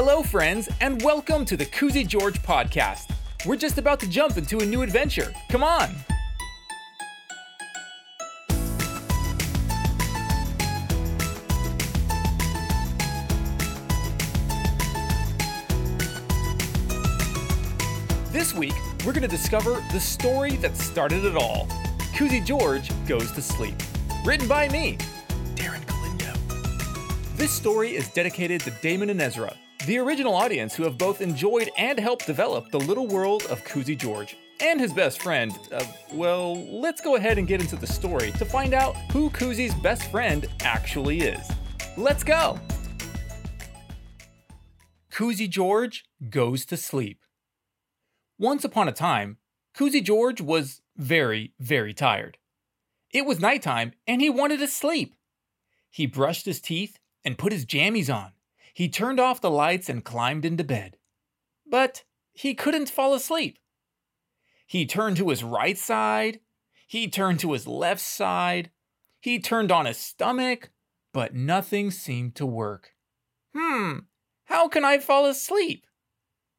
Hello friends, and welcome to the Koozy George podcast. We're just about to jump into a new adventure. Come on! This week, we're going to discover the story that started it all. Koozy George Goes to Sleep. Written by me, Darren Galindo. This story is dedicated to Damon and Ezra, the original audience who have both enjoyed and helped develop the little world of Koozy George and his best friend. Let's go ahead and get into the story to find out who Koozy's best friend actually is. Let's go! Koozy George Goes to Sleep. Once upon a time, Koozy George was very, very tired. It was nighttime, and he wanted to sleep. He brushed his teeth and put his jammies on. He turned off the lights and climbed into bed. But he couldn't fall asleep. He turned to his right side. He turned to his left side. He turned on his stomach, but nothing seemed to work. How can I fall asleep?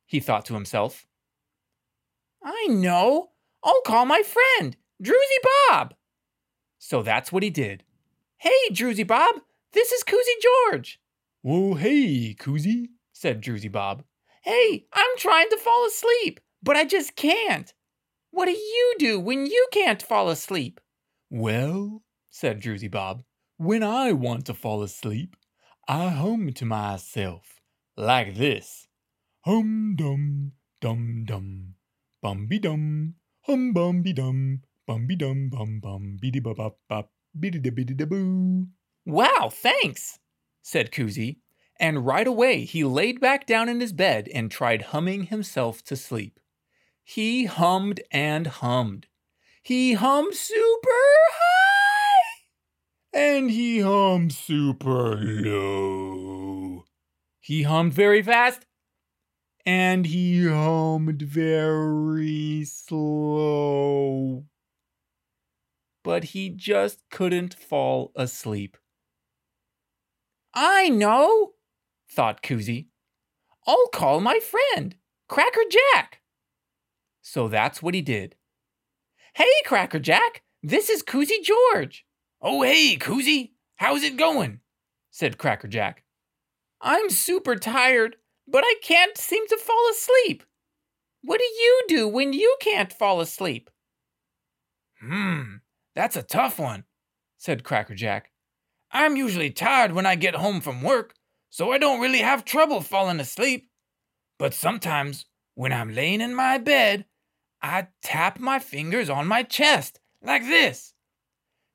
He thought to himself. I know. I'll call my friend, Drowsy Bob. So that's what he did. Hey, Drowsy Bob, this is Koozy George. Oh, hey, Koozy, said Drowsy Bob. Hey, I'm trying to fall asleep, but I just can't. What do you do when you can't fall asleep? Well, said Drowsy Bob, when I want to fall asleep, I hum to myself like this. Hum dum dum dum. Bum-be-dum, hum-bum-be-dum, bum-be-dum, bum-bum, biddy-ba-bop-bop, biddy-da-biddy-da-boo. Wow, thanks, said Koozy, and right away he laid back down in his bed and tried humming himself to sleep. He hummed and hummed. He hummed super high, and he hummed super low. He hummed very fast. And he hummed very slow. But he just couldn't fall asleep. I know, thought Koozy. I'll call my friend, Cracker Jack. So that's what he did. Hey, Cracker Jack, this is Koozy George. Oh, hey, Koozy, how's it going? Said Cracker Jack. I'm super tired. But I can't seem to fall asleep. What do you do when you can't fall asleep? That's a tough one, said Cracker Jack. I'm usually tired when I get home from work, so I don't really have trouble falling asleep. But sometimes, when I'm laying in my bed, I tap my fingers on my chest, like this.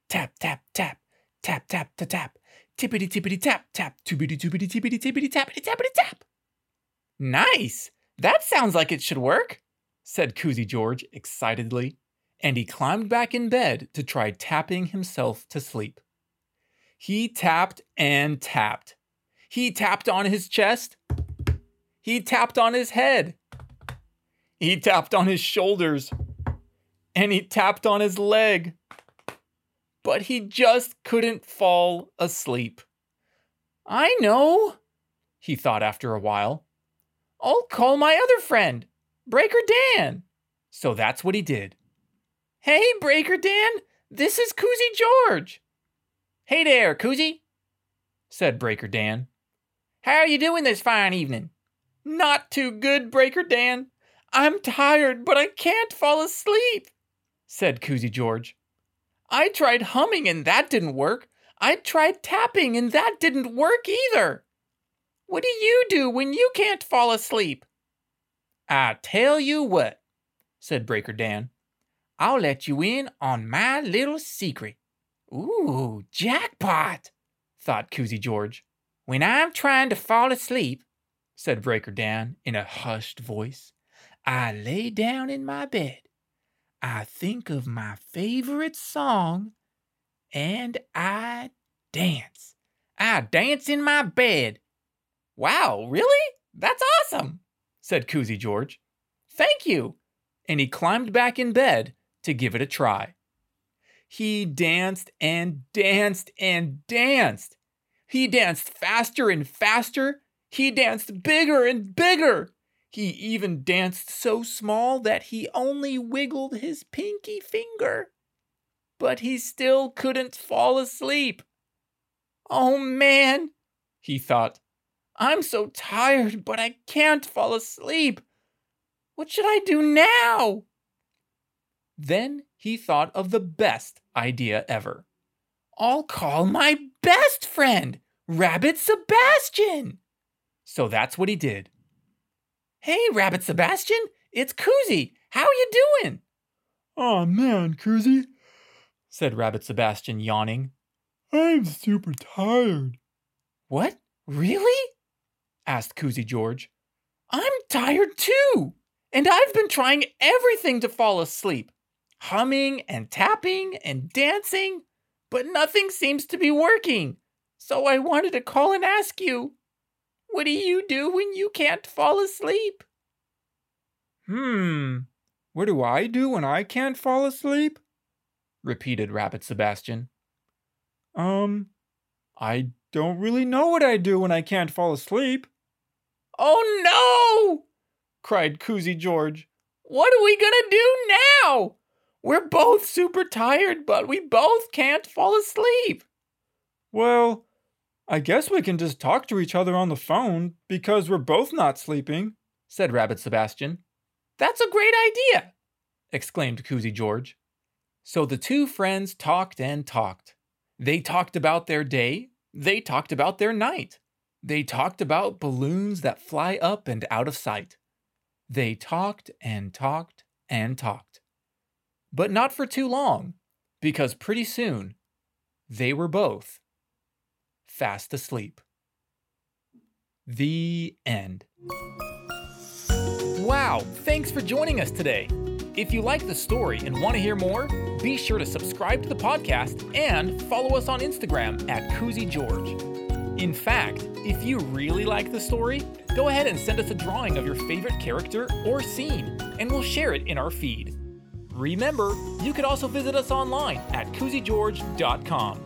Tap, tap, tap, tap, tap, tap, tap, tippity, tippity, tap, tap, tippity, tippity, tippity, tippity, tappity, tappity, tap. Nice! That sounds like it should work, said Koozy George excitedly, and he climbed back in bed to try tapping himself to sleep. He tapped and tapped. He tapped on his chest. He tapped on his head. He tapped on his shoulders. And he tapped on his leg. But he just couldn't fall asleep. I know, he thought after a while. I'll call my other friend, Breaker Dan. So that's what he did. Hey, Breaker Dan, this is Koozy George. Hey there, Koozy, said Breaker Dan. How are you doing this fine evening? Not too good, Breaker Dan. I'm tired, but I can't fall asleep, said Koozy George. I tried humming and that didn't work. I tried tapping and that didn't work either. What do you do when you can't fall asleep? I tell you what, said Breaker Dan. I'll let you in on my little secret. Ooh, jackpot, thought Koozy George. When I'm trying to fall asleep, said Breaker Dan in a hushed voice, I lay down in my bed. I think of my favorite song, and I dance. I dance in my bed. Wow, really? That's awesome, said Koozy George. Thank you. And he climbed back in bed to give it a try. He danced and danced and danced. He danced faster and faster. He danced bigger and bigger. He even danced so small that he only wiggled his pinky finger. But he still couldn't fall asleep. Oh man, he thought. I'm so tired, but I can't fall asleep. What should I do now? Then he thought of the best idea ever. I'll call my best friend, Rabbit Sebastian. So that's what he did. Hey, Rabbit Sebastian, it's Koozy. How you doing? Aw, man, Koozy, said Rabbit Sebastian, yawning. I'm super tired. What? Really? Asked Koozy George. I'm tired too, and I've been trying everything to fall asleep. Humming and tapping and dancing, but nothing seems to be working. So I wanted to call and ask you, what do you do when you can't fall asleep? What do I do when I can't fall asleep? Repeated Rabbit Sebastian. I don't really know what I do when I can't fall asleep. Oh no! Cried Koozy George. What are we gonna do now? We're both super tired, but we both can't fall asleep. Well, I guess we can just talk to each other on the phone because we're both not sleeping, said Rabbit Sebastian. That's a great idea, exclaimed Koozy George. So the two friends talked and talked. They talked about their day. They talked about their night. They talked about balloons that fly up and out of sight. They talked and talked and talked. But not for too long, because pretty soon, they were both fast asleep. The end. Wow, thanks for joining us today. If you like the story and want to hear more, be sure to subscribe to the podcast and follow us on Instagram at Koozy George. In fact, if you really like the story, go ahead and send us a drawing of your favorite character or scene, and we'll share it in our feed. Remember, you can also visit us online at koozygeorge.com.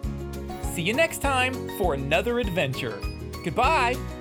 See you next time for another adventure. Goodbye!